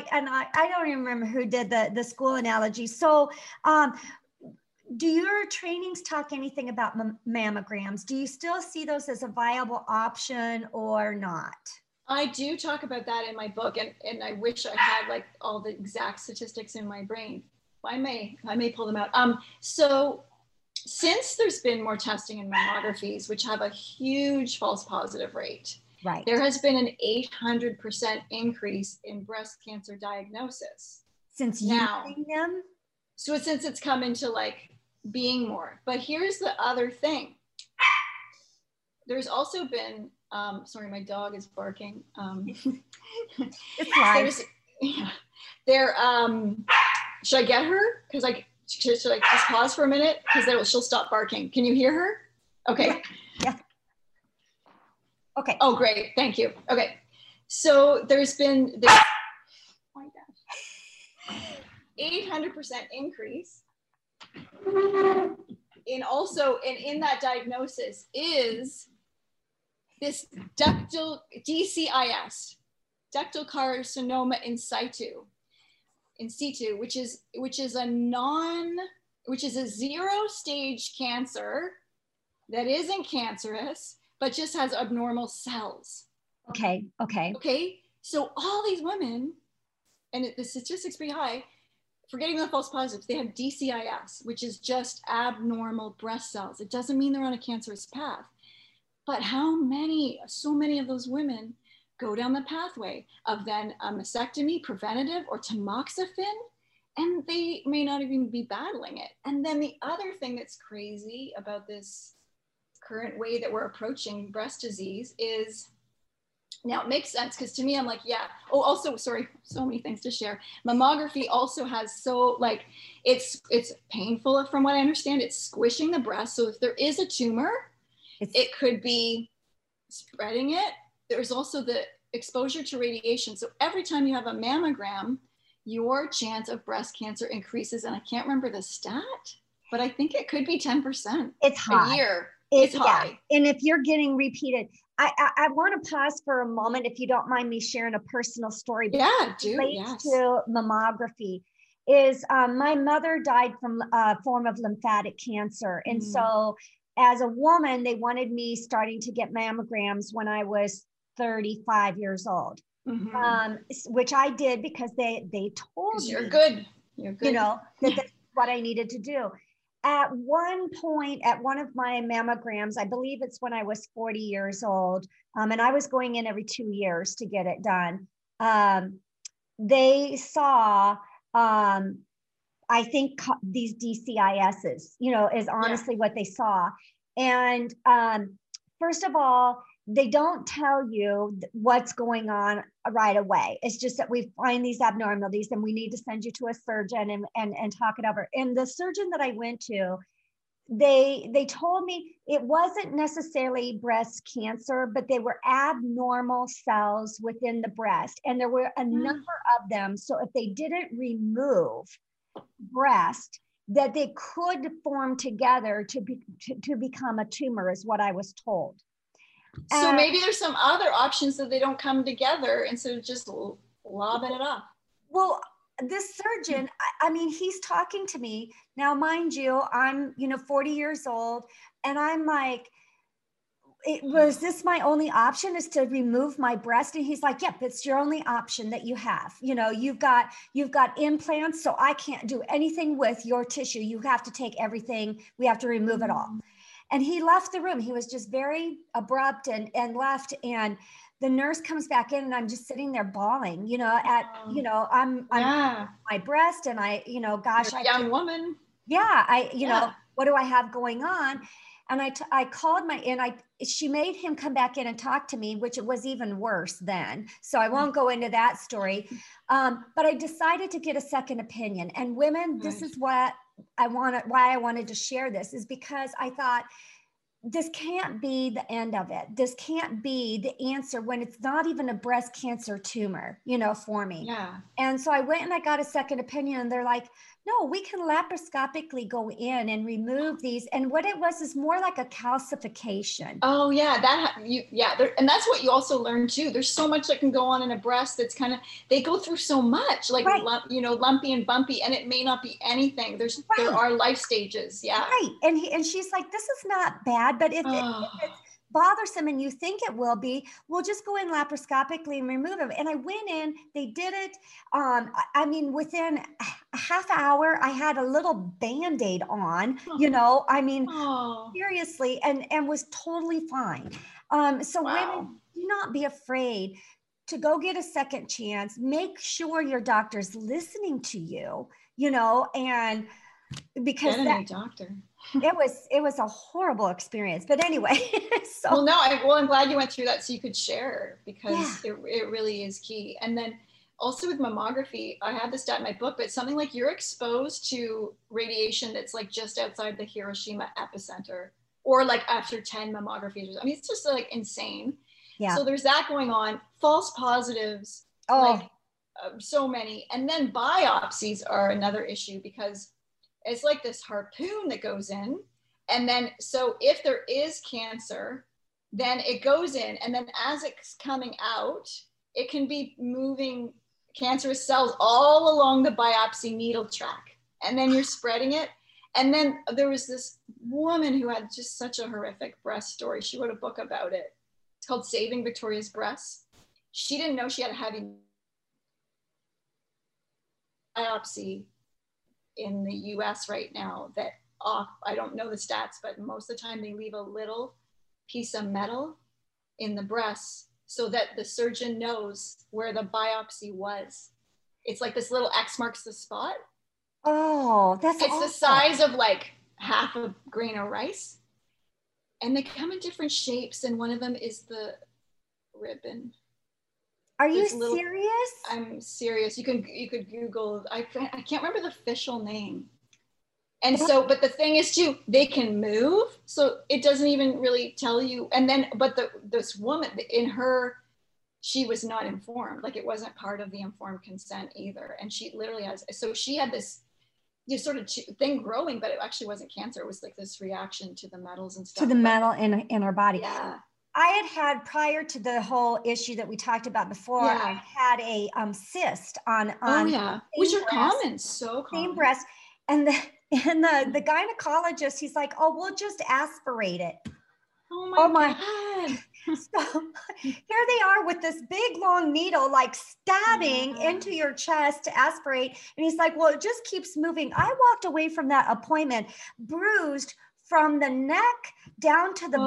don't even remember who did the school analogy. So do your trainings talk anything about mammograms? Do you still see those as a viable option or not? I do talk about that in my book, and I wish I had like all the exact statistics in my brain. I may pull them out. So since there's been more testing in mammographies, which have a huge false positive rate, right, there has been an 800% increase in breast cancer diagnosis. Since using them? So since it's come into like being more, but here's the other thing. There's also been, sorry, my dog is barking. It's live. Yeah, should I get her? Cause should I just pause for a minute? Cause then she'll stop barking. Can you hear her? Okay. Yeah. Okay. Oh, great. Thank you. Okay. So there's been this 800% increase in that diagnosis is this ductal DCIS, ductal carcinoma in situ, which is a zero stage cancer that isn't cancerous, but just has abnormal cells. Okay. Okay. Okay. So all these women, and the statistics pretty high, forgetting the false positives, they have DCIS, which is just abnormal breast cells. It doesn't mean they're on a cancerous path, but so many of those women go down the pathway of then a mastectomy, preventative, or tamoxifen, and they may not even be battling it. And then the other thing that's crazy about this current way that we're approaching breast disease is, now it makes sense, because to me, I'm like, yeah. Oh, also, sorry, so many things to share. Mammography also has it's painful from what I understand. It's squishing the breast. So if there is a tumor, it could be spreading it. There's also the exposure to radiation. So every time you have a mammogram, your chance of breast cancer increases. And I can't remember the stat, but I think it could be 10%. It's high. A year. It's high. Yeah. And if you're getting repeated, I want to pause for a moment, if you don't mind me sharing a personal story. Yeah, to mammography is my mother died from a form of lymphatic cancer. And so as a woman, they wanted me starting to get mammograms when I was 35 years old, which I did because they told me. You're good. You know, that that's what I needed to do. At one point, at one of my mammograms, I believe it's when I was 40 years old, and I was going in every 2 years to get it done. They saw, I think, these DCISs, you know, is honestly what they saw. And first of all, they don't tell you what's going on right away. It's just that we find these abnormalities and we need to send you to a surgeon and talk it over. And the surgeon that I went to, they told me it wasn't necessarily breast cancer, but they were abnormal cells within the breast. And there were a number of them. So if they didn't remove breast, that they could form together to become a tumor, is what I was told. So maybe there's some other options that they don't come together instead of just lobbing it up. Well, this surgeon, I mean, he's talking to me. Now, mind you, I'm, you know, 40 years old, and I'm like, was this my only option, is to remove my breast? And he's like, yep, it's your only option that you have. You know, you've got implants, so I can't do anything with your tissue. You have to take everything. We have to remove it all. And he left the room. He was just very abrupt and left. And the nurse comes back in and I'm just sitting there bawling, you know, at, you know, I'm my breast and I, you know, gosh, I young woman. Yeah. I, you know, what do I have going on? And I called my, and she made him come back in and talk to me, which it was even worse then. So I won't go into that story. But I decided to get a second opinion, and women, this is what I wanted, why I wanted to share this, is because I thought, this can't be the end of it. This can't be the answer when it's not even a breast cancer tumor, you know, for me. Yeah. And so I went and I got a second opinion, and they're like, no, we can laparoscopically go in and remove these. And what it was is more like a calcification. Oh yeah. And that's what you also learn too. There's so much that can go on in a breast. That's kind of, they go through so much, like, you know, lumpy and bumpy, and it may not be anything. There's, there are life stages. Yeah. Right. And she's like, this is not bad. But if it's bothersome and you think it will be, we'll just go in laparoscopically and remove it. And I went in, they did it. I mean, within a half hour, I had a little Band-Aid on, you know, I mean, seriously, and was totally fine. So women, do not be afraid to go get a second chance. Make sure your doctor's listening to you, you know, and because that doctor. It was a horrible experience, but anyway. So. Well, no, I'm glad you went through that so you could share, because it really is key. And then also with mammography, I have this stat in my book, but something like you're exposed to radiation that's like just outside the Hiroshima epicenter, or like after 10 mammographies. I mean, it's just like insane. Yeah. So there's that going on. False positives. So many. And then biopsies are another issue, because it's like this harpoon that goes in. And then, so if there is cancer, then it goes in. And then as it's coming out, it can be moving cancerous cells all along the biopsy needle track. And then you're spreading it. And then there was this woman who had just such a horrific breast story. She wrote a book about it. It's called Saving Victoria's Breasts. She didn't know she had a heavy biopsy in the US right now that I don't know the stats, but most of the time they leave a little piece of metal in the breast so that the surgeon knows where the biopsy was. It's like this little X marks the spot. Oh, that's awesome. It's the size of like half a grain of rice. And they come in different shapes, and one of them is the ribbon. Are you serious? I'm serious. You could Google. I can't remember the official name. And so, but the thing is too, they can move, so it doesn't even really tell you. And then, but this woman in her, she was not informed. Like, it wasn't part of the informed consent either. And she literally she had this, you know, sort of thing growing, but it actually wasn't cancer. It was like this reaction to the metals and stuff. To the metal in her body. Yeah. I had prior to the whole issue that we talked about before, I had a cyst on which are common, so common. Same breast. And the gynecologist, he's like, oh, we'll just aspirate it. Oh my God. So here they are with this big long needle, like stabbing into your chest to aspirate. And he's like, well, it just keeps moving. I walked away from that appointment bruised from the neck down to the,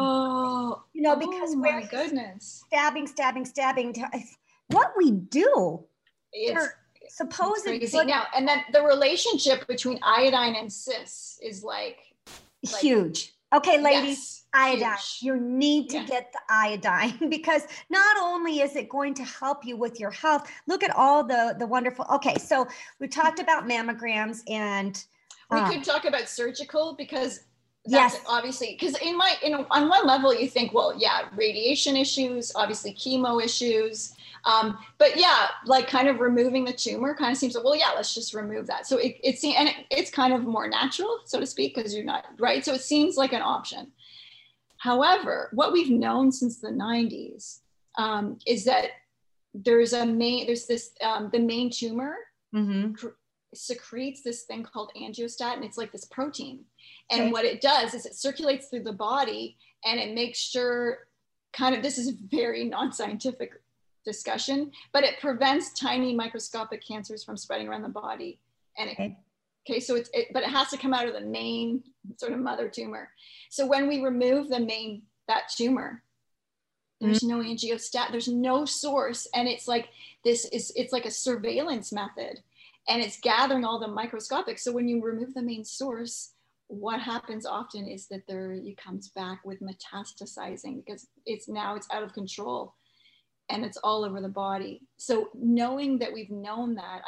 you know, because we're stabbing. What we do, supposedly. Now, and then the relationship between iodine and cysts is like huge. Okay, ladies, iodine, you need to get the iodine, because not only is it going to help you with your health, look at all the wonderful, okay, so we talked about mammograms, and. We could talk about surgical, because that's obviously, because on one level you think, well, yeah, radiation issues, obviously chemo issues, but yeah, like kind of removing the tumor kind of seems like, well, yeah, let's just remove that. So it's kind of more natural, so to speak, because you're not right. So it seems like an option. However, what we've known since the 90s is that the main tumor. Mm-hmm. Secretes this thing called angiostat, and it's like this protein, and what it does is it circulates through the body, and it makes sure, kind of, this is very non-scientific discussion, but it prevents tiny microscopic cancers from spreading around the body, and it has to come out of the main sort of mother tumor. So when we remove that tumor, There's no angiostat, there's no source. And it's like this is, it's like a surveillance method, and it's gathering all the microscopic. So when you remove the main source, what happens often is that there, it comes back with metastasizing, because it's now it's out of control and it's all over the body. So knowing that we've known that,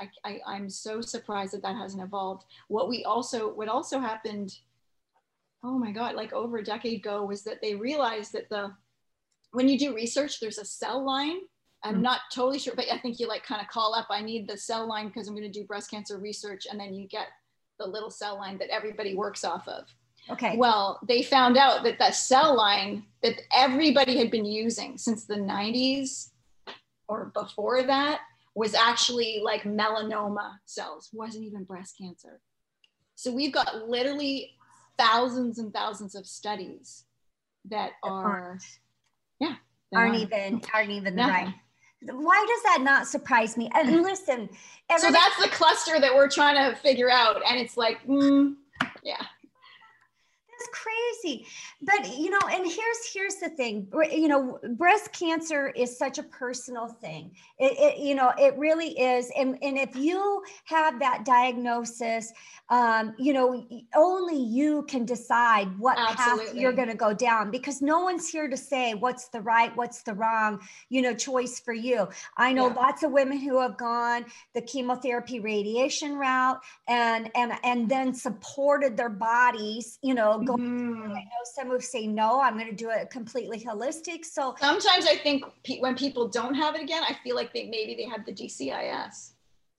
I'm so surprised that that hasn't evolved. What also happened, oh my God, like over a decade ago, was that they realized that when you do research, there's a cell line. I'm not totally sure, but I think you like kind of call up, I need the cell line because I'm going to do breast cancer research. And then you get the little cell line that everybody works off of. Okay. Well, they found out that that cell line that everybody had been using since the 90s or before that was actually like melanoma cells, wasn't even breast cancer. So we've got literally thousands and thousands of studies that are... Yeah, aren't even no. Right. Why does that not surprise me? And listen, so that's the cluster that we're trying to figure out, and it's like, yeah, that's crazy. But you know, and here's the thing. You know, breast cancer is such a personal thing. It you know, it really is. And if you have that diagnosis, you know, only you can decide what path you're going to go down, because no one's here to say what's the right, what's the wrong, you know, choice for you. I know lots of women who have gone the chemotherapy radiation route and then supported their bodies, you know, going through. I know some who say, no, I'm going to do it completely holistic. So sometimes I think when people don't have it again, I feel like maybe they have the DCIS.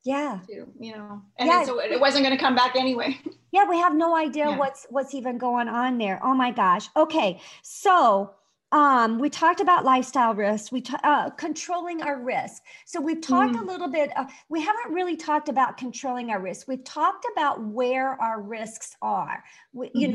Yeah. Too, you know, and so it wasn't going to come back anyway. Yeah. We have no idea what's even going on there. Oh my gosh. Okay. So, we talked about lifestyle risks, controlling our risk. So we've talked a little bit, we haven't really talked about controlling our risk. We've talked about where our risks are. We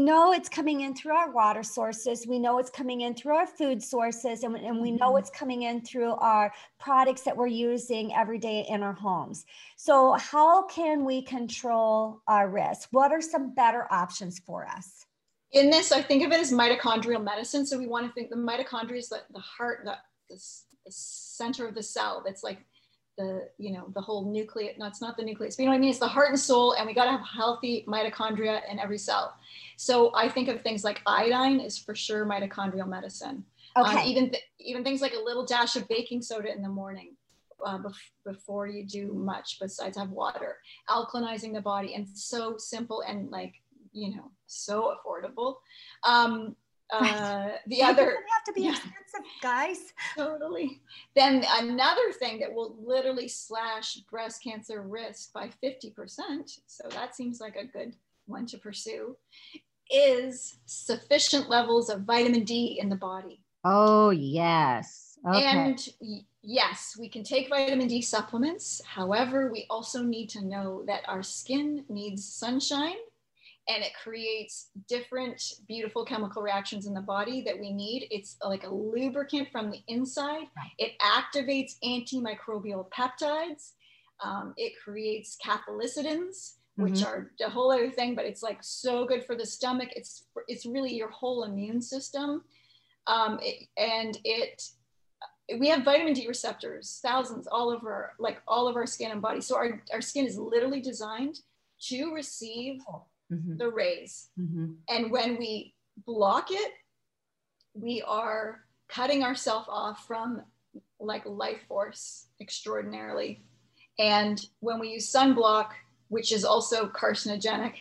know it's coming in through our water sources. We know it's coming in through our food sources, and we know it's coming in through our products that we're using every day in our homes. So how can we control our risk? What are some better options for us? In this, I think of it as mitochondrial medicine. So we want to think the mitochondria is the heart, the center of the cell. That's like the whole nucleus. No, it's not the nucleus, but you know what I mean? It's the heart and soul, and we got to have healthy mitochondria in every cell. So I think of things like iodine is for sure mitochondrial medicine. Okay. Even things like a little dash of baking soda in the morning before you do much besides have water, alkalinizing the body, and so simple and like, you know, so affordable. The other doesn't have to be expensive, guys. Totally. Then another thing that will literally slash breast cancer risk by 50%. So that seems like a good one to pursue, is sufficient levels of vitamin D in the body. Oh yes. Okay. And yes, we can take vitamin D supplements. However, we also need to know that our skin needs sunshine, and it creates different beautiful chemical reactions in the body that we need. It's like a lubricant from the inside. Right. It activates antimicrobial peptides. It creates cathelicidins, which are a whole other thing, but it's like so good for the stomach. It's really your whole immune system. We have vitamin D receptors, thousands all over our skin and body. So our skin is literally designed to receive the rays. And when we block it, we are cutting ourselves off from like life force extraordinarily. And when we use sunblock, which is also carcinogenic,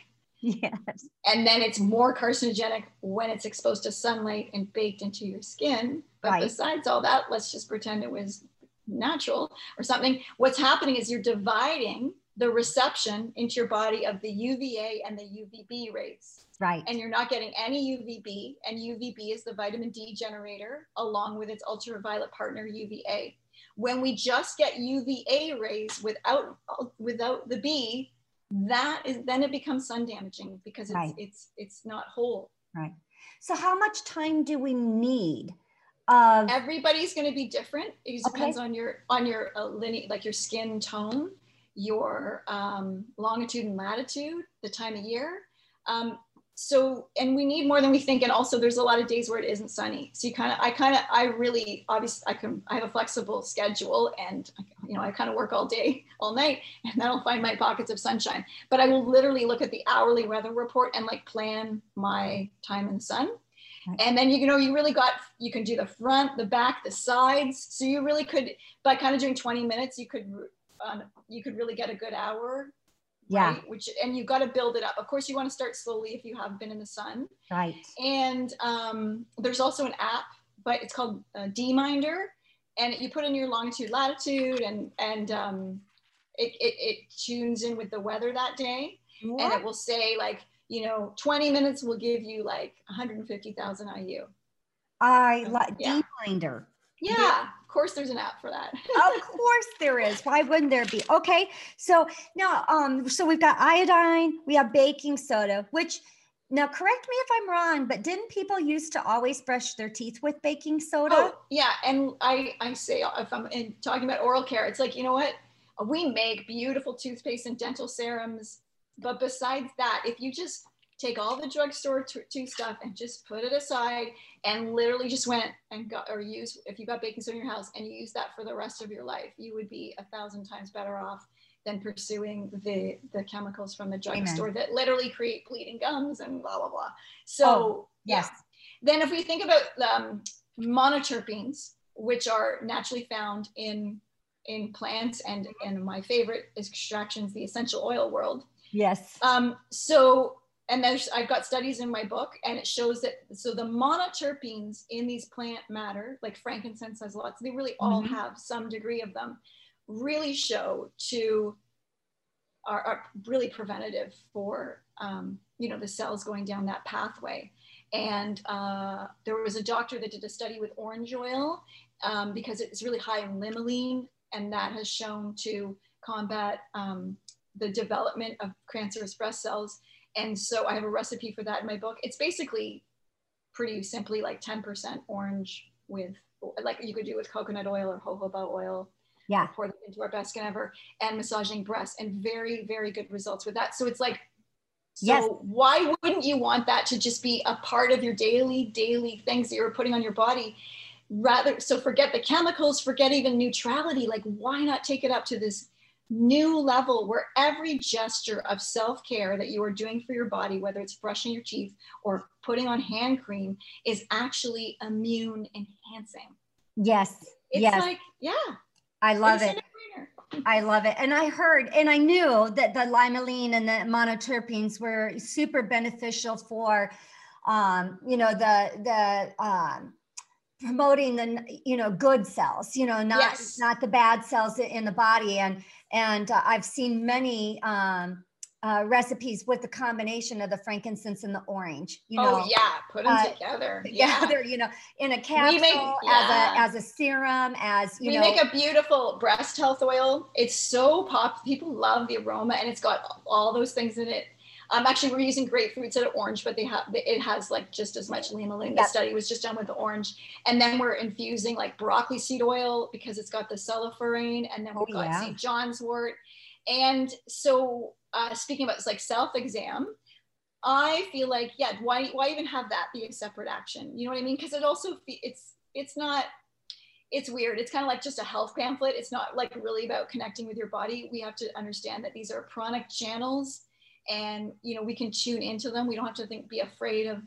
and then it's more carcinogenic when it's exposed to sunlight and baked into your skin. But besides all that, let's just pretend it was natural or something. What's happening is you're dividing the reception into your body of the UVA and the UVB rays. Right. And you're not getting any UVB, and UVB is the vitamin D generator along with its ultraviolet partner UVA. When we just get UVA rays without the B, then it becomes sun damaging, because it's not whole. Right. So how much time do we need? Everybody's going to be different. It depends on your lineage, like your skin tone, your longitude and latitude, the time of year. So, and we need more than we think. And also there's a lot of days where it isn't sunny. So you I have a flexible schedule, and I kind of work all day, all night, and that'll find my pockets of sunshine. But I will literally look at the hourly weather report and like plan my time in the sun. And then, you can do the front, the back, the sides. So you really could, by kind of doing 20 minutes, you could really get a good hour. Yeah. Right? And you've got to build it up. Of course, you want to start slowly if you have been in the sun. Right. And there's also an app, but it's called D Minder, and you put in your longitude, latitude, and it tunes in with the weather that day. What? And it will say 20 minutes will give you 150,000 IU. D Minder. Yeah, of course there's an app for that. Of course there is. Why wouldn't there be? Okay, so now, so we've got iodine, we have baking soda, which, now correct me if I'm wrong, but didn't people used to always brush their teeth with baking soda? Oh, yeah, and I say, if I'm talking about oral care, it's like, you know what? We make beautiful toothpaste and dental serums, but besides that, if you just take all the drugstore tooth stuff and just put it aside, and literally just went and got, or use, if you got baking soda in your house and you use that for the rest of your life, you would be 1,000 times better off than pursuing the chemicals from the drugstore that literally create bleeding gums and blah, blah, blah. So yes. Then if we think about monoterpenes, which are naturally found in plants, and my favorite is extractions, the essential oil world. Yes. And there's, I've got studies in my book, and it shows that, so the monoterpenes in these plant matter, like frankincense has lots, they really all have some degree of them, really are really preventative for, the cells going down that pathway. And there was a doctor that did a study with orange oil because it's really high in limonene, and that has shown to combat the development of cancerous breast cells. And so I have a recipe for that in my book. It's basically pretty simply 10% orange with, you could do with coconut oil or jojoba oil. Yeah. Pour them into our best skin ever and massaging breasts, and very, very good results with that. So it's why wouldn't you want that to just be a part of your daily things that you're putting on your body? So forget the chemicals, forget even neutrality. Why not take it up to this new level where every gesture of self-care that you are doing for your body, whether it's brushing your teeth or putting on hand cream, is actually immune enhancing. Yes. It's I love it. I love it. And I heard, and I knew that the limonene and the monoterpenes were super beneficial for, promoting the, good cells, not the bad cells in the body. And I've seen many recipes with the combination of the frankincense and the orange, put them together. Together, in a capsule, as a serum, We make a beautiful breast health oil. It's so popular. People love the aroma, and it's got all those things in it. Actually, we're using grapefruits instead of orange, but it has just as much linalool. The study was just done with the orange, and then we're infusing broccoli seed oil because it's got the sulforaphane, and then we've got St. John's wort. And so, speaking about self-exam, I feel why even have that be a separate action? You know what I mean? Because it also it's weird. It's kind of just a health pamphlet. It's not really about connecting with your body. We have to understand that these are pranic channels. And, we can tune into them. We don't have to be afraid of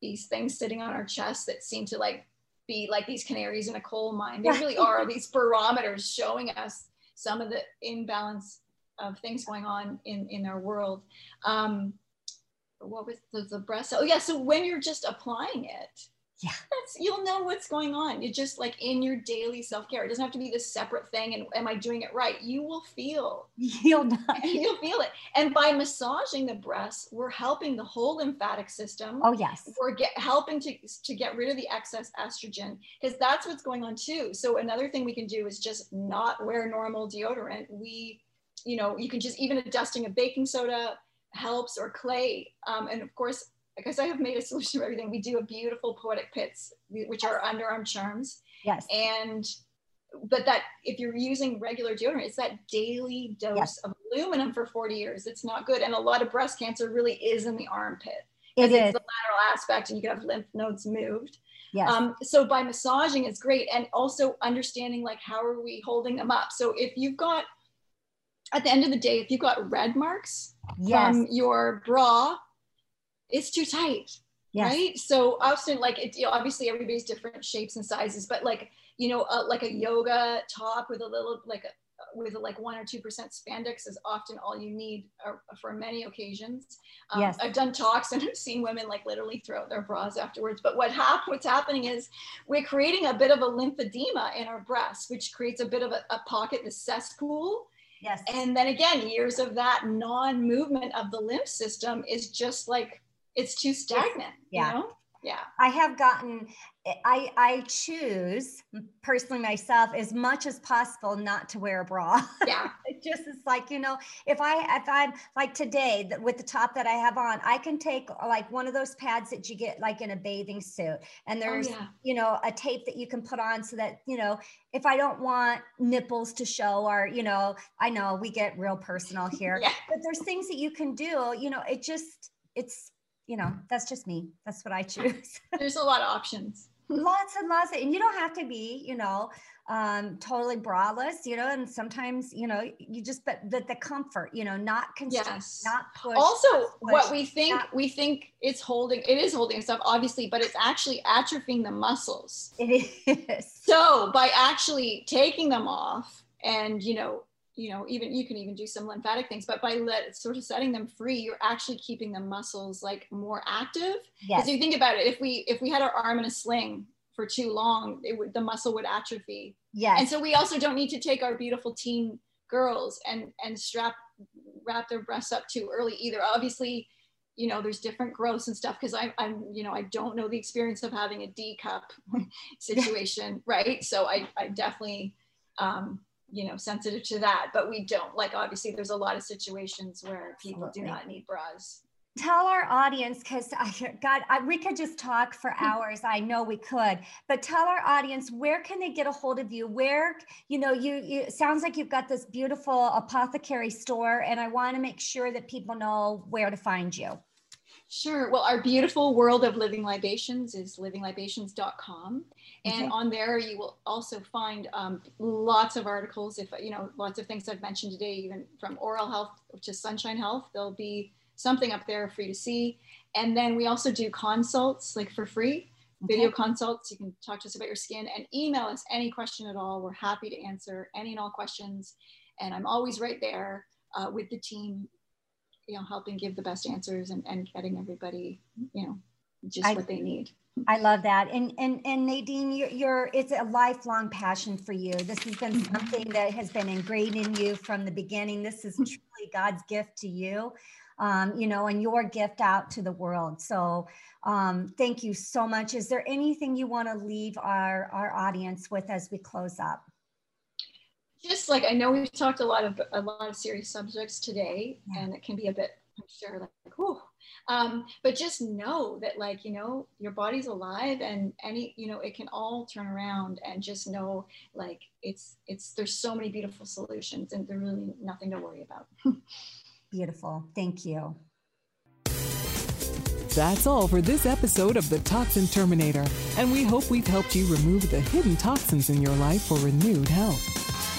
these things sitting on our chest that seem to be like these canaries in a coal mine. They really are these barometers showing us some of the imbalance of things going on in our world. What was the breast? Oh yeah. So when you're just applying it, you'll know what's going on. It's just in your daily self-care. It doesn't have to be this separate thing. And am I doing it right? You will feel. You'll feel it. And by massaging the breasts, we're helping the whole lymphatic system. Oh yes. We're helping to get rid of the excess estrogen, because that's what's going on too. So another thing we can do is just not wear normal deodorant. You can just, even a dusting of baking soda helps, or clay. And of course, because I have made a solution for everything. We do a beautiful poetic pits, which are underarm charms. Yes. But that if you're using regular deodorant, it's that daily dose of aluminum for 40 years. It's not good. And a lot of breast cancer really is in the armpit. It is. It's the lateral aspect, and you can have lymph nodes moved. Yes. So by massaging is great. And also understanding, like, how are we holding them up? So if you've got, at the end of the day, if you've got red marks from your bra, it's too tight, right? So often, like, it, you know, obviously everybody's different shapes and sizes, but like, you know, like a yoga top with a little, like, with like 1 or 2% spandex is often all you need for many occasions. I've done talks and I've seen women like literally throw out their bras afterwards. But what's happening is we're creating a bit of a lymphedema in our breasts, which creates a bit of a pocket, the cesspool. Yes. And then again, years of that non-movement of the lymph system is just like, it's too stagnant. Yeah. You know? Yeah. I have gotten, I choose personally myself as much as possible not to wear a bra. Yeah. It just is like, you know, if I'm like today with the top that I have on, I can take like one of those pads that you get like in a bathing suit, and there's, you know, a tape that you can put on so that, you know, if I don't want nipples to show, or, you know, I know we get real personal here, but there's things that you can do, you know, it just, it's, you know, that's just me. That's what I choose. There's a lot of options. Lots and lots. And you don't have to be, you know, totally braless, you know, and sometimes, you know, you just, but the comfort, you know, not constrained, not push. Also what we think it's holding, it is holding stuff, obviously, but it's actually atrophying the muscles. It is. So by actually taking them off and, you know, even you can even do some lymphatic things, but by sort of setting them free, you're actually keeping the muscles like more active. Because you think about it, if we had our arm in a sling for too long, the muscle would atrophy. Yes. And so we also don't need to take our beautiful teen girls and wrap their breasts up too early either. Obviously, you know, there's different growths and stuff, because I'm, you know, I don't know the experience of having a D cup situation, right? So I definitely, you know, sensitive to that, but we don't, like, obviously there's a lot of situations where people do not need bras. Tell our audience, because we could just talk for hours. I know we could, but tell our audience, where can they get a hold of you? Where, you know, you sounds like you've got this beautiful apothecary store, and I want to make sure that people know where to find you. Sure. Well, our beautiful world of Living Libations is livinglibations.com. And on there, you will also find lots of articles. If, you know, lots of things I've mentioned today, even from oral health to sunshine health, there'll be something up there for you to see. And then we also do consults, like, for free, video consults. You can talk to us about your skin and email us any question at all. We're happy to answer any and all questions. And I'm always right there with the team, you know, helping give the best answers and getting everybody, you know, just what they need. I love that. And Nadine, it's a lifelong passion for you. This has been something that has been ingrained in you from the beginning. This is truly God's gift to you, you know, and your gift out to the world. So thank you so much. Is there anything you want to leave our audience with as we close up? Just like, I know we've talked a lot of serious subjects today, and it can be a bit, I'm sure, like, whew. But just know that, like, you know, your body's alive, and any, you know, it can all turn around, and just know, like, it's there's so many beautiful solutions, and there's really nothing to worry about. Beautiful. Thank you. That's all for this episode of The Toxin Terminator, and we hope we've helped you remove the hidden toxins in your life for renewed health.